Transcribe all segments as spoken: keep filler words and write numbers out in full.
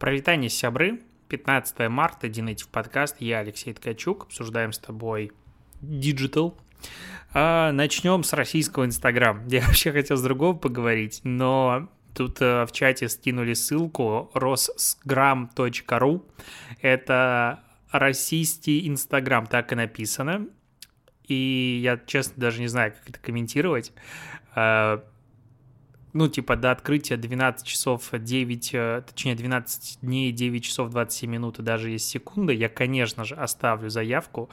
Пролетание, сябры, пятнадцатое марта, Динэйтив подкаст, я Алексей Ткачук, обсуждаем с тобой диджитал. А начнем с российского Инстаграм. Я вообще хотел с другого поговорить, но тут в чате скинули ссылку rossgram точка ру. Это российский Инстаграм, так и написано. И я, честно, даже не знаю, как это комментировать. Ну, типа, до открытия двенадцать часов девять, точнее, двенадцать дней, девять часов двадцать семь минут, и даже есть секунда. Я, конечно же, оставлю заявку,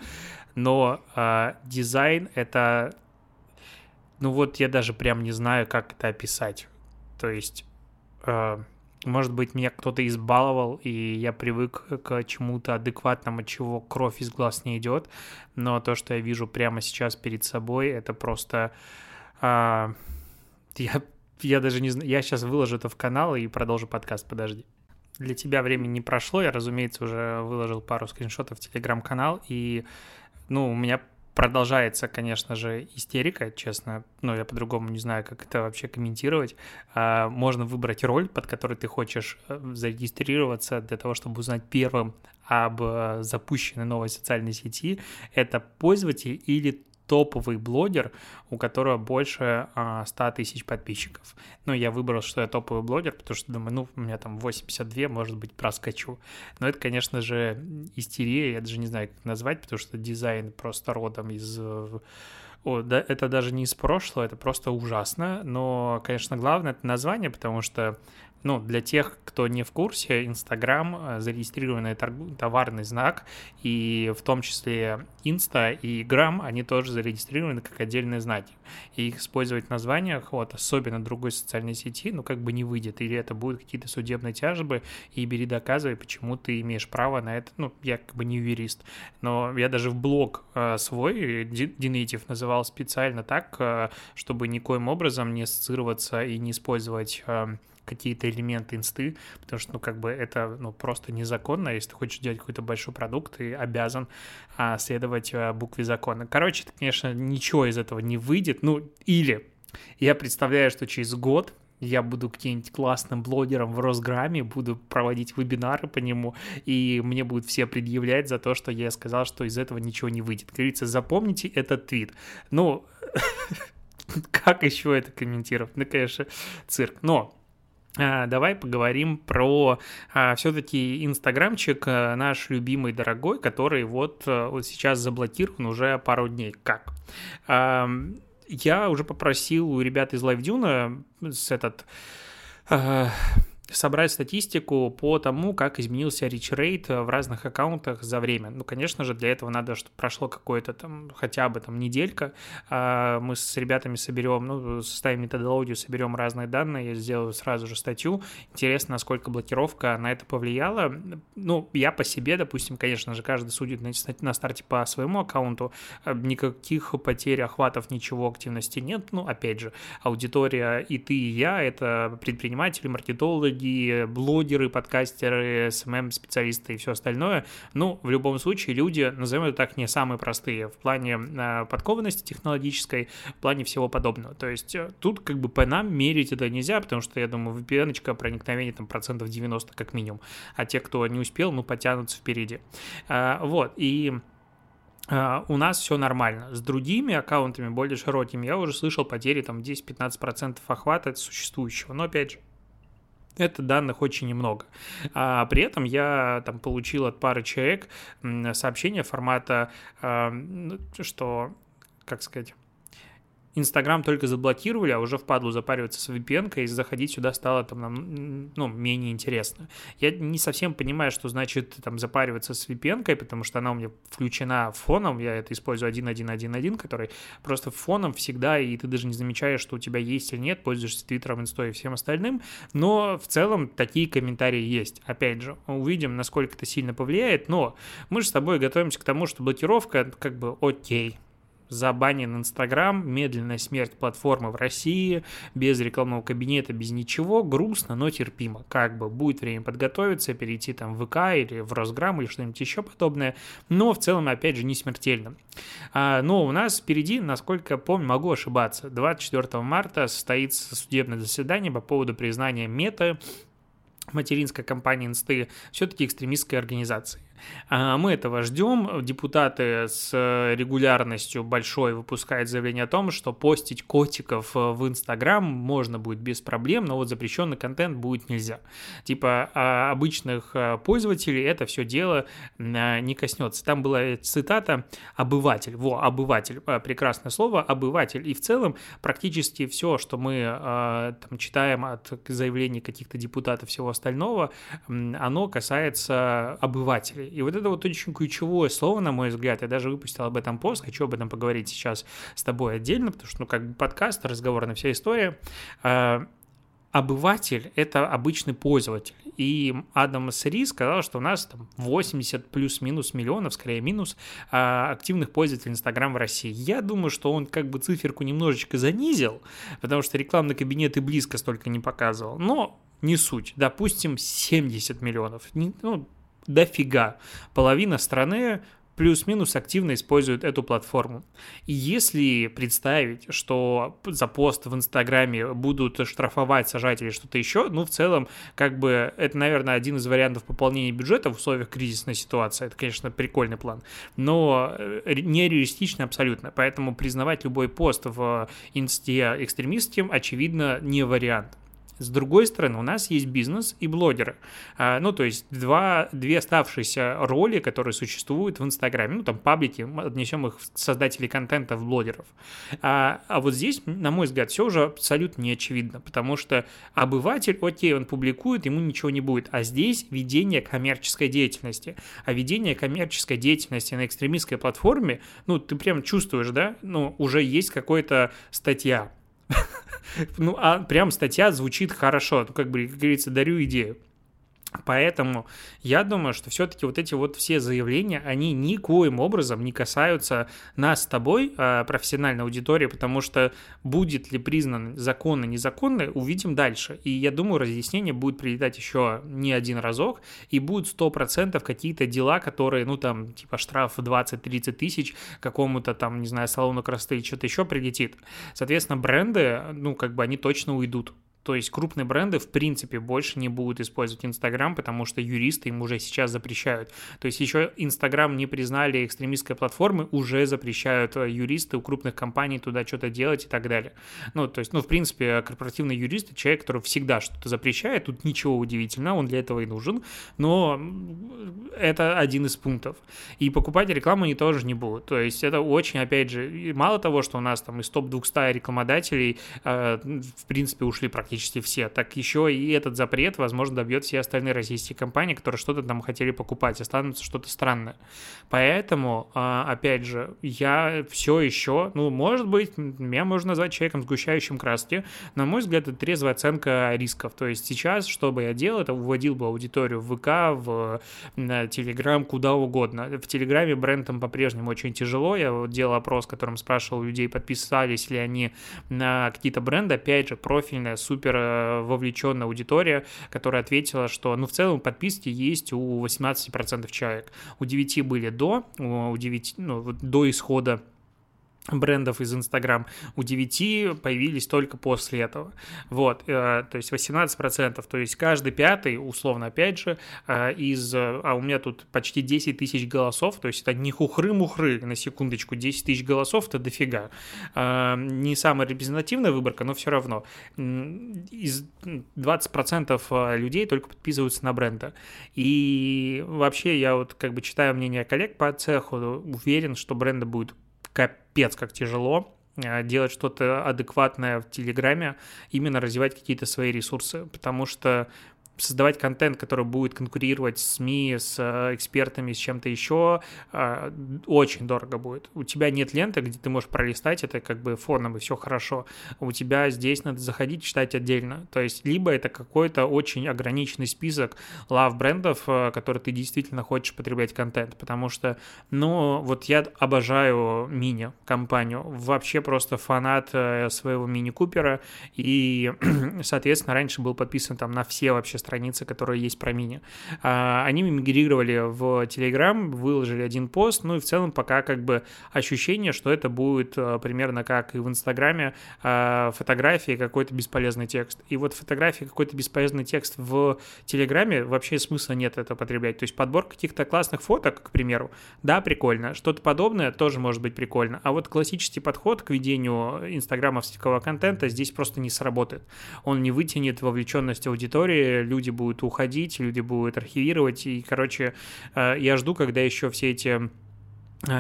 но э, дизайн — это... Ну, вот я даже прям не знаю, как это описать. То есть, э, может быть, меня кто-то избаловал, и я привык к чему-то адекватному, от чего кровь из глаз не идет. Но то, что я вижу прямо сейчас перед собой, это просто... Э, я... Я даже не знаю, я сейчас выложу это в канал и продолжу подкаст, подожди. Для тебя времени не прошло, я, разумеется, уже выложил пару скриншотов в телеграм-канал, и, ну, у меня продолжается, конечно же, истерика, честно, но я по-другому не знаю, как это вообще комментировать. Можно выбрать роль, под которой ты хочешь зарегистрироваться для того, чтобы узнать первым об запущенной новой социальной сети. Это пользователь или топовый блогер, у которого больше а, сто тысяч подписчиков. Ну, я выбрал, что я топовый блогер, потому что думаю, ну, у меня там восемьдесят два, может быть, проскочу. Но это, конечно же, истерия, я даже не знаю, как назвать, потому что дизайн просто родом из... О, да, это даже не из прошлого, это просто ужасно. Но, конечно, главное — это название, потому что, ну, для тех, кто не в курсе, Инстаграм — зарегистрированный торгу, товарный знак, и в том числе Инста и Грам, они тоже зарегистрированы как отдельные знаки. И их использовать в названиях, вот, особенно другой социальной сети, ну, как бы не выйдет, или это будут какие-то судебные тяжбы, и бери доказывай, почему ты имеешь право на это. Ну, я как бы не юрист, но я даже в блог э, свой, Динэйтив, называл специально так, э, чтобы никоим образом не ассоциироваться и не использовать... Э, какие-то элементы инсты, потому что, ну, как бы это, ну, просто незаконно. Если ты хочешь делать какой-то большой продукт, ты обязан а, следовать а, букве закона. Короче, это, конечно, ничего из этого не выйдет. Ну, или я представляю, что через год я буду каким-нибудь классным блогером в Росграме, буду проводить вебинары по нему, и мне будут все предъявлять за то, что я сказал, что из этого ничего не выйдет. Как говорится, запомните этот твит. Ну, как еще это комментировать? Ну, конечно, цирк. Но давай поговорим про а, все-таки Инстаграмчик, а, наш любимый, дорогой, который вот, а, вот сейчас заблокирован уже пару дней. Как? А, я уже попросил у ребят из LiveDune с этот... А... собрать статистику по тому, как изменился рич-рейт в разных аккаунтах за время. Ну, конечно же, для этого надо, чтобы прошло какое-то там, хотя бы там неделька. Мы с ребятами соберем, ну, составим методологию, соберем разные данные, я сделаю сразу же статью. Интересно, насколько блокировка на это повлияла. Ну, я по себе, допустим, конечно же, каждый судит на старте по своему аккаунту. Никаких потерь, охватов, ничего, активности нет. Ну, опять же, аудитория и ты, и я — это предприниматели, маркетологи, блогеры, подкастеры, эс эм эм-специалисты и все остальное. Ну, в любом случае, люди, назовем это так, не самые простые в плане э, подкованности технологической, в плане всего подобного. То есть э, тут как бы по нам мерить это нельзя, потому что, я думаю, ви пи эн-очка проникновение там процентов девяносто как минимум, а те, кто не успел, ну, потянутся впереди. Э, вот, и... Uh, у нас все нормально. С другими аккаунтами, более широкими, я уже слышал потери там десять-пятнадцать процентов охвата от существующего, но опять же, это данных очень немного. А при этом я там получил от пары человек сообщение формата, что, как сказать, Инстаграм только заблокировали, а уже впадлу запариваться с ви пи эн-кой, и заходить сюда стало там, ну, менее интересно. Я не совсем понимаю, что значит там запариваться с ви пи эн-кой, потому что она у меня включена фоном, я это использую один один один один, который просто фоном всегда, и ты даже не замечаешь, что у тебя есть или нет, пользуешься Твиттером, Инстой и всем остальным, но в целом такие комментарии есть. Опять же, увидим, насколько это сильно повлияет, но мы же с тобой готовимся к тому, что блокировка как бы окей. Забанен Инстаграм, медленная смерть платформы в России, без рекламного кабинета, без ничего, грустно, но терпимо. Как бы будет время подготовиться, перейти там в ВК или в Росграм или что-нибудь еще подобное, но в целом, опять же, не смертельно. А, но у нас впереди, насколько я помню, могу ошибаться, двадцать четвёртого марта состоится судебное заседание по поводу признания Мета материнской компании Инсты все-таки экстремистской организацией. Мы этого ждем. Депутаты с регулярностью большой выпускают заявление о том, что постить котиков в Инстаграм можно будет без проблем, но вот запрещенный контент будет нельзя. Типа обычных пользователей это все дело не коснется. Там была цитата «обыватель». Во, обыватель. Прекрасное слово. Обыватель. И в целом практически все, что мы там читаем от заявлений каких-то депутатов, всего остального, оно касается обывателей. И вот это вот очень ключевое слово, на мой взгляд, я даже выпустил об этом пост, хочу об этом поговорить сейчас с тобой отдельно, потому что, ну, как бы подкаст, разговорная вся история. Обыватель – это обычный пользователь, и Адам Сери сказал, что у нас там восемьдесят плюс-минус миллионов, скорее минус, активных пользователей Инстаграм в России. Я думаю, что он как бы циферку немножечко занизил, потому что рекламный кабинет и близко столько не показывал, но не суть. Допустим, семьдесят миллионов, ну, дофига. Половина страны плюс-минус активно используют эту платформу. И если представить, что за пост в Инстаграме будут штрафовать, сажать или что-то еще, ну, в целом, как бы, это, наверное, один из вариантов пополнения бюджета в условиях кризисной ситуации. Это, конечно, прикольный план, но нереалистично абсолютно. Поэтому признавать любой пост в Инсте экстремистским, очевидно, не вариант. С другой стороны, у нас есть бизнес и блогеры. А, ну, то есть, два, две оставшиеся роли, которые существуют в Инстаграме. Ну, там, паблики, мы отнесем их в создателей контента, в блогеров. А, а вот здесь, на мой взгляд, все уже абсолютно не очевидно, потому что обыватель, окей, он публикует, ему ничего не будет. А здесь ведение коммерческой деятельности. А ведение коммерческой деятельности на экстремистской платформе, ну, ты прям чувствуешь, да? Ну, уже есть какая-то статья. Ну, а прям статья звучит хорошо, ну, как бы, как говорится, дарю идею. Поэтому я думаю, что все-таки вот эти вот все заявления, они никоим образом не касаются нас с тобой, профессиональной аудитории, потому что будет ли признан законный, незаконный, увидим дальше. И я думаю, разъяснение будет прилетать еще не один разок, и будут сто процентов какие-то дела, которые, ну там, типа штраф двадцать-тридцать тысяч какому-то там, не знаю, салону красоты или что-то еще прилетит. Соответственно, бренды, ну как бы, они точно уйдут. То есть крупные бренды, в принципе, больше не будут использовать Инстаграм, потому что юристы им уже сейчас запрещают. То есть еще Инстаграм не признали экстремистской платформой, уже запрещают юристы у крупных компаний туда что-то делать и так далее. Ну, то есть, ну, в принципе, корпоративный юрист – человек, который всегда что-то запрещает, тут ничего удивительного, он для этого и нужен, но это один из пунктов. И покупать рекламу они тоже не будут. То есть это очень, опять же, мало того, что у нас там из топ двухсот рекламодателей, э, в принципе, ушли практически все, так еще и этот запрет, возможно, добьет все остальные российские компании, которые что-то там хотели покупать, останутся что-то странное. Поэтому, опять же, я все еще, ну, может быть, меня можно назвать человеком, сгущающим краски, но, на мой взгляд, это трезвая оценка рисков. То есть сейчас, что бы я делал, это уводил бы аудиторию в ВК, в Телеграм, куда угодно. В Телеграме брендам по-прежнему очень тяжело. Я вот делал опрос, которым спрашивал людей, подписались ли они на какие-то бренды. Опять же, профильная, супер вовлеченная аудитория, которая ответила, что, ну, в целом подписки есть у восемнадцати процентов человек. У девяти были до, у девяти, ну, до исхода брендов из Инстаграм, у девяти появились только после этого. Вот, э, то есть восемнадцать процентов, то есть каждый пятый, условно, опять же, э, из, а у меня тут почти десять тысяч голосов, то есть это не хухры-мухры, на секундочку, десять тысяч голосов, это дофига. Э, не самая репрезентативная выборка, но все равно. Из двадцати процентов людей только подписываются на бренды. И вообще я вот как бы читаю мнение коллег по цеху, уверен, что бренды будут капец, как тяжело делать что-то адекватное в Телеграме, именно развивать какие-то свои ресурсы, потому что создавать контент, который будет конкурировать с СМИ, с экспертами, с чем-то еще, очень дорого будет. У тебя нет ленты, где ты можешь пролистать это как бы фоном, и все хорошо. У тебя здесь надо заходить, читать отдельно. То есть либо это какой-то очень ограниченный список лав-брендов, которые ты действительно хочешь потреблять контент, потому что, ну, вот я обожаю мини-компанию, вообще просто фанат своего мини-купера, и, соответственно, раньше был подписан там на все вообще страницы, которые есть про мини. Они мигрировали в Telegram, выложили один пост, ну и в целом пока как бы ощущение, что это будет примерно как и в Инстаграме, фотографии, какой-то бесполезный текст. И вот фотографии, какой-то бесполезный текст в Телеграме вообще смысла нет это потреблять. То есть подбор каких-то классных фоток, к примеру, да, прикольно, что-то подобное тоже может быть прикольно, а вот классический подход к ведению инстаграмовского контента здесь просто не сработает. Он не вытянет вовлеченность аудитории, люди будут уходить, люди будут архивировать, и, короче, я жду, когда еще все эти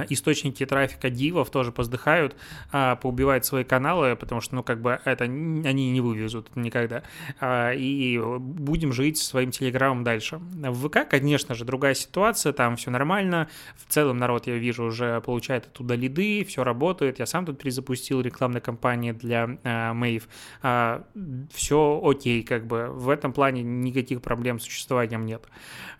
источники трафика дивов тоже поздыхают, поубивают свои каналы, потому что, ну, как бы это они не вывезут никогда. И будем жить своим телеграммом дальше. В ВК, конечно же, другая ситуация, там все нормально. В целом народ, я вижу, уже получает оттуда лиды, все работает. Я сам тут перезапустил рекламные кампании для Mayf. Все окей, как бы в этом плане никаких проблем с существованием нет.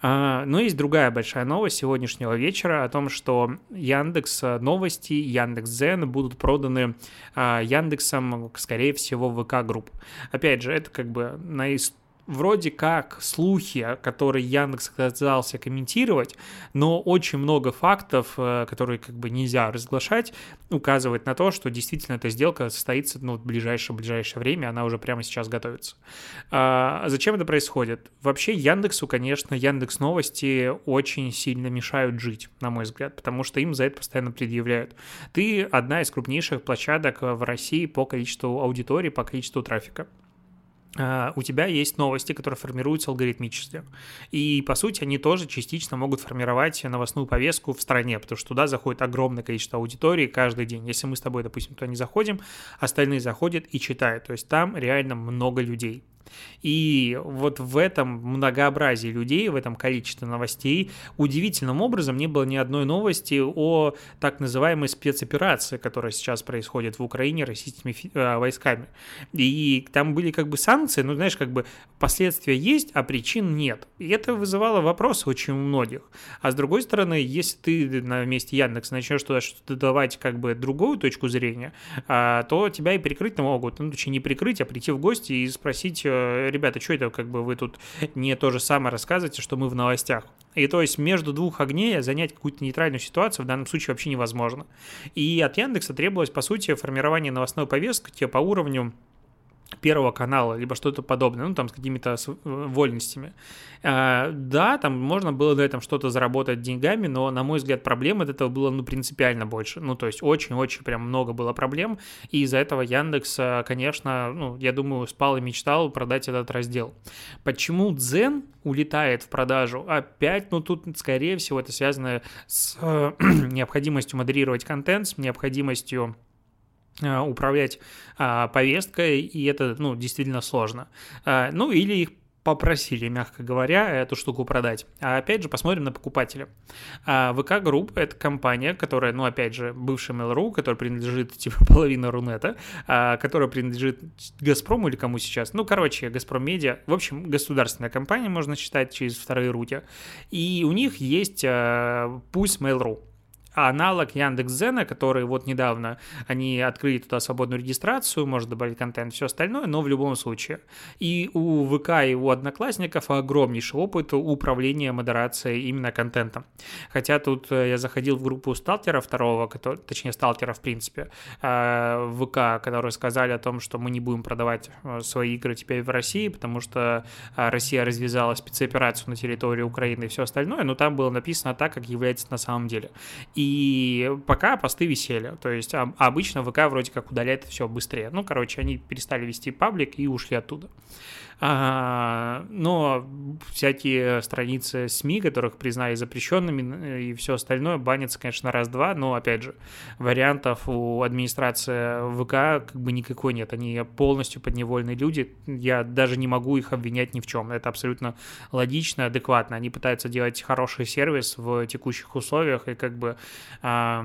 Но есть другая большая новость сегодняшнего вечера о том, что Яндекс.Новости, Яндекс.Дзен будут проданы а, Яндексом, скорее всего, вэ ка Group. Опять же, это как бы на истории. Вроде как слухи, которые Яндекс отказался комментировать, но очень много фактов, которые как бы нельзя разглашать, указывает на то, что действительно эта сделка состоится, ну, в ближайшее-ближайшее время, она уже прямо сейчас готовится. А зачем это происходит? Вообще Яндексу, конечно, Яндекс.Новости очень сильно мешают жить, на мой взгляд, потому что им за это постоянно предъявляют. Ты одна из крупнейших площадок в России по количеству аудитории, по количеству трафика. У тебя есть новости, которые формируются алгоритмически. И, по сути, они тоже частично могут формировать новостную повестку в стране, потому что туда заходит огромное количество аудитории каждый день. Если мы с тобой, допустим, туда не заходим, остальные заходят и читают. То есть там реально много людей. И вот в этом многообразии людей, в этом количестве новостей удивительным образом не было ни одной новости о так называемой спецоперации, которая сейчас происходит в Украине российскими войсками. И там были как бы санкции, ну знаешь, как бы последствия есть, а причин нет. И это вызывало вопросы очень у многих. А с другой стороны, если ты на месте Яндекса начнешь туда что-то давать как бы другую точку зрения, то тебя и прикрыть могут, ну точнее не прикрыть, а прийти в гости и спросить: ребята, что это, как бы вы тут не то же самое рассказываете, что мы в новостях? И то есть между двух огней занять какую-то нейтральную ситуацию в данном случае вообще невозможно. И от Яндекса требовалось, по сути, формирование новостной повестки по уровню Первого канала, либо что-то подобное, ну, там, с какими-то вольностями. А, да, там можно было на этом что-то заработать деньгами, но, на мой взгляд, проблем от этого было, ну, принципиально больше. Ну, то есть очень-очень прям много было проблем, и из-за этого Яндекс, конечно, ну, я думаю, спал и мечтал продать этот раздел. Почему Дзен улетает в продажу? Опять, ну, тут, скорее всего, это связано с необходимостью модерировать контент, с необходимостью управлять а, повесткой, и это, ну, действительно сложно. А, ну, или их попросили, мягко говоря, эту штуку продать. А опять же, посмотрим на покупателя. А вэ ка Group — это компания, которая, ну, опять же, бывшая Mail.ru, которая принадлежит, типа, половина Рунета, а, которая принадлежит Газпрому или кому сейчас. Ну, короче, Газпром Медиа. В общем, государственная компания, можно считать, через вторые руки. И у них есть а, пульс Mail.ru. Аналог Яндекс.Дзена, который вот недавно они открыли туда свободную регистрацию, можно добавить контент, все остальное, но в любом случае. И у вэ ка и у Одноклассников огромнейший опыт управления модерацией именно контентом. Хотя тут я заходил в группу Сталкера второго, который, точнее Сталкера в принципе, вэ ка, которые сказали о том, что мы не будем продавать свои игры теперь в России, потому что Россия развязала спецоперацию на территории Украины и все остальное, но там было написано так, как является на самом деле. И И пока посты висели, то есть а обычно вэ ка вроде как удаляет все быстрее. Ну, короче, они перестали вести паблик и ушли оттуда. Но всякие страницы эс эм и, которых признали запрещенными и все остальное, банятся, конечно, раз-два, но, опять же, вариантов у администрации вэ ка как бы никакой нет, они полностью подневольные люди, я даже не могу их обвинять ни в чем, это абсолютно логично, адекватно, они пытаются делать хороший сервис в текущих условиях, и как бы, а,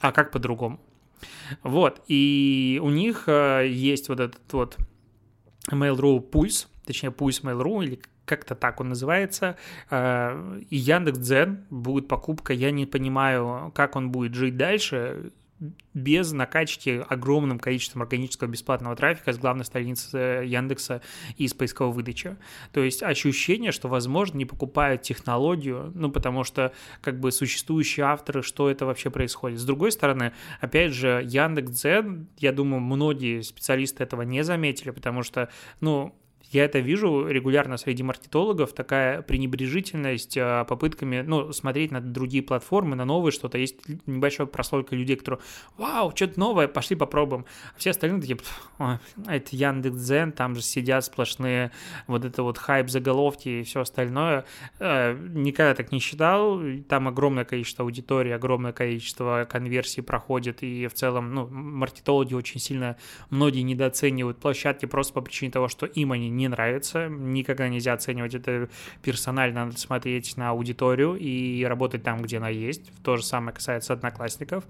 а как по-другому? Вот, и у них есть вот этот вот Mail.ru пульс, точнее пульс Mail.ru, или как-то так он называется, и Яндекс.Дзен будет покупка, я не понимаю, как он будет жить дальше. без накачки огромным количеством органического бесплатного трафика с главной страницы Яндекса и из поисковой выдачи. То есть ощущение, что, возможно, не покупают технологию, ну, потому что как бы существующие авторы, что это вообще происходит. С другой стороны, опять же, Яндекс.Дзен, я думаю, многие специалисты этого не заметили, потому что, ну, я это вижу регулярно среди маркетологов, такая пренебрежительность попытками, ну, смотреть на другие платформы, на новые что-то. Есть небольшая прослойка людей, которые, вау, что-то новое, пошли попробуем. А все остальные такие, это Яндекс.Дзен, там же сидят сплошные вот это вот хайп, заголовки и все остальное. Никогда так не считал. Там огромное количество аудитории, огромное количество конверсий проходит. И в целом, ну, маркетологи очень сильно, многие недооценивают площадки просто по причине того, что им они не нравится, никогда нельзя оценивать это персонально, надо смотреть на аудиторию и работать там, где она есть. То же самое касается Одноклассников.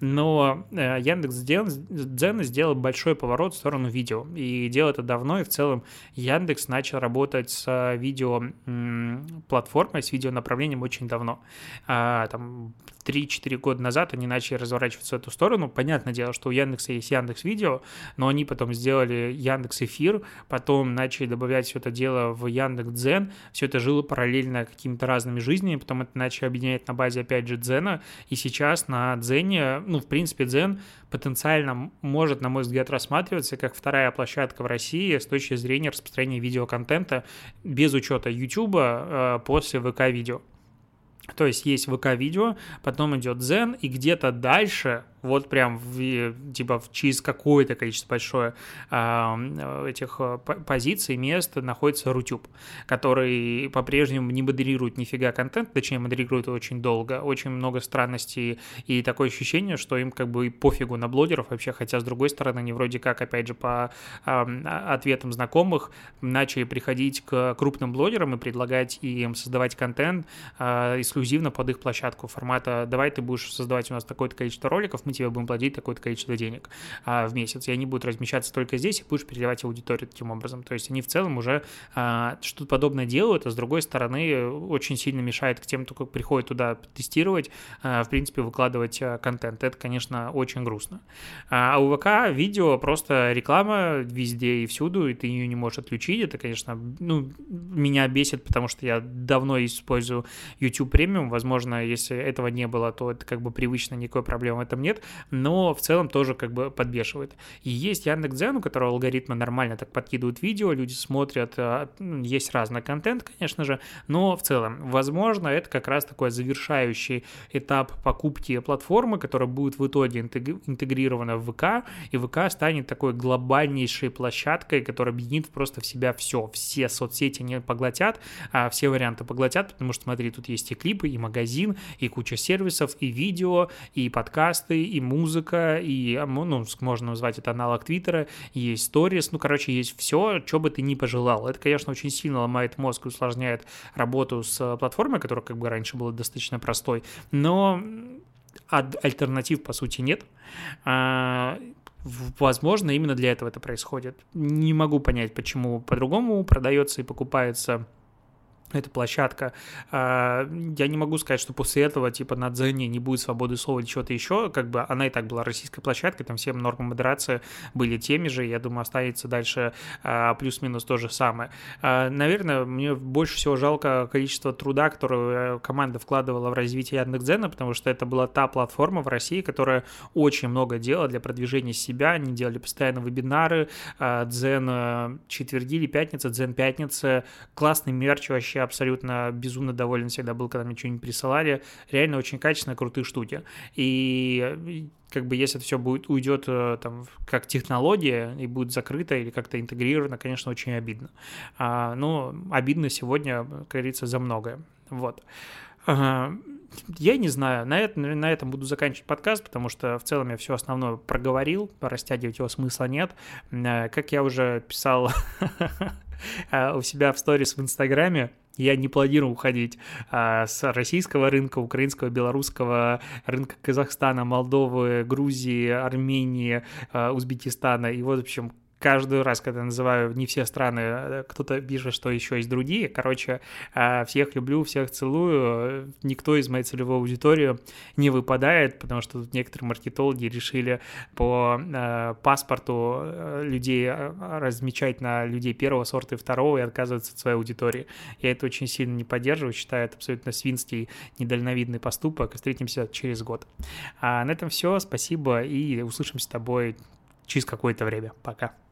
Но Яндекс.Дзен сделал большой поворот в сторону видео, и делал это давно, и в целом Яндекс начал работать с видеоплатформой, с видеонаправлением очень давно. Там три-четыре года назад они начали разворачиваться в эту сторону. Понятное дело, что у Яндекса есть Яндекс.Видео, но они потом сделали Яндекс.Эфир, потом начали добавлять все это дело в Яндекс.Дзен, все это жило параллельно какими-то разными жизнями, потом это начали объединять на базе, опять же, Дзена, и сейчас на Дзене, ну, в принципе, Дзен потенциально может, на мой взгляд, рассматриваться как вторая площадка в России с точки зрения распространения видеоконтента без учета Ютуба после вэ ка-видео. То есть есть вэ ка-видео, потом идет Дзен, и где-то дальше, вот прям в, типа через какое-то количество большое э, этих позиций, мест находится Rutube, который по-прежнему не модерирует нифига контент, точнее модерирует очень долго, очень много странностей, и такое ощущение, что им как бы пофигу на блогеров вообще, хотя с другой стороны они вроде как, опять же, по э, ответам знакомых начали приходить к крупным блогерам и предлагать им создавать контент э, эксклюзивно под их площадку формата «давай ты будешь создавать у нас такое-то количество роликов, мы тебе будем платить такое-то количество денег а, в месяц, и они будут размещаться только здесь, и будешь переливать аудиторию таким образом». То есть они в целом уже а, что-то подобное делают, а с другой стороны очень сильно мешает к тем, кто приходит туда тестировать, а, в принципе, выкладывать а, контент. Это, конечно, очень грустно. А у вэ ка видео просто реклама везде и всюду, и ты ее не можешь отключить. Это, конечно, ну, меня бесит, потому что я давно использую YouTube Premium. Возможно, если этого не было, то это как бы привычно, никакой проблемы в этом нет, но в целом тоже как бы подбешивает. И есть Яндекс.Дзен, у которого алгоритмы нормально так подкидывают видео, люди смотрят, есть разный контент, конечно же, но в целом, возможно, это как раз такой завершающий этап покупки платформы, которая будет в итоге интегрирована в вэ ка, и вэ ка станет такой глобальнейшей площадкой, которая объединит просто в себя все, все соцсети не поглотят, а все варианты поглотят, потому что, смотри, тут есть и клипы, и магазин, и куча сервисов, и видео, и подкасты, и музыка, и, ну, можно назвать это аналог Твиттера, есть сторис, ну, короче, есть все, что бы ты ни пожелал. Это, конечно, очень сильно ломает мозг и усложняет работу с платформой, которая как бы раньше была достаточно простой, но альтернатив, по сути, нет. Возможно, именно для этого это происходит. Не могу понять, почему по-другому продается и покупается эта площадка. Я не могу сказать, что после этого типа на Дзене не будет свободы слова или чего-то еще, как бы она и так была российской площадкой, там все нормы модерации были теми же, я думаю, останется дальше плюс-минус то же самое. Наверное, мне больше всего жалко количество труда, которое команда вкладывала в развитие Яндекс.Дзена, потому что это была та платформа в России, которая очень много делала для продвижения себя, они делали постоянно вебинары, Дзен четверги или пятница, Дзен пятница, классный мерч вообще, абсолютно безумно доволен всегда был, когда мне что-нибудь присылали. Реально очень качественные, крутые штуки. И как бы если это все будет, уйдет там, как технология и будет закрыто или как-то интегрировано, конечно, очень обидно. А, но обидно сегодня, как говорится, за многое. Вот. Ага. Я не знаю, на, это, на этом буду заканчивать подкаст, потому что в целом я все основное проговорил, растягивать его смысла нет. Как я уже писал у себя в сторис в Инстаграме, я не планирую уходить а, с российского рынка, украинского, белорусского рынка, Казахстана, Молдовы, Грузии, Армении, а, Узбекистана. И вот, в общем, каждый раз, когда называю не все страны, кто-то пишет, что еще есть другие. Короче, всех люблю, всех целую. Никто из моей целевой аудитории не выпадает, потому что тут некоторые маркетологи решили по паспорту людей размечать на людей первого сорта и второго и отказываться от своей аудитории. Я это очень сильно не поддерживаю, считаю это абсолютно свинский, недальновидный поступок. Встретимся через год. А на этом все. Спасибо и услышимся с тобой через какое-то время. Пока.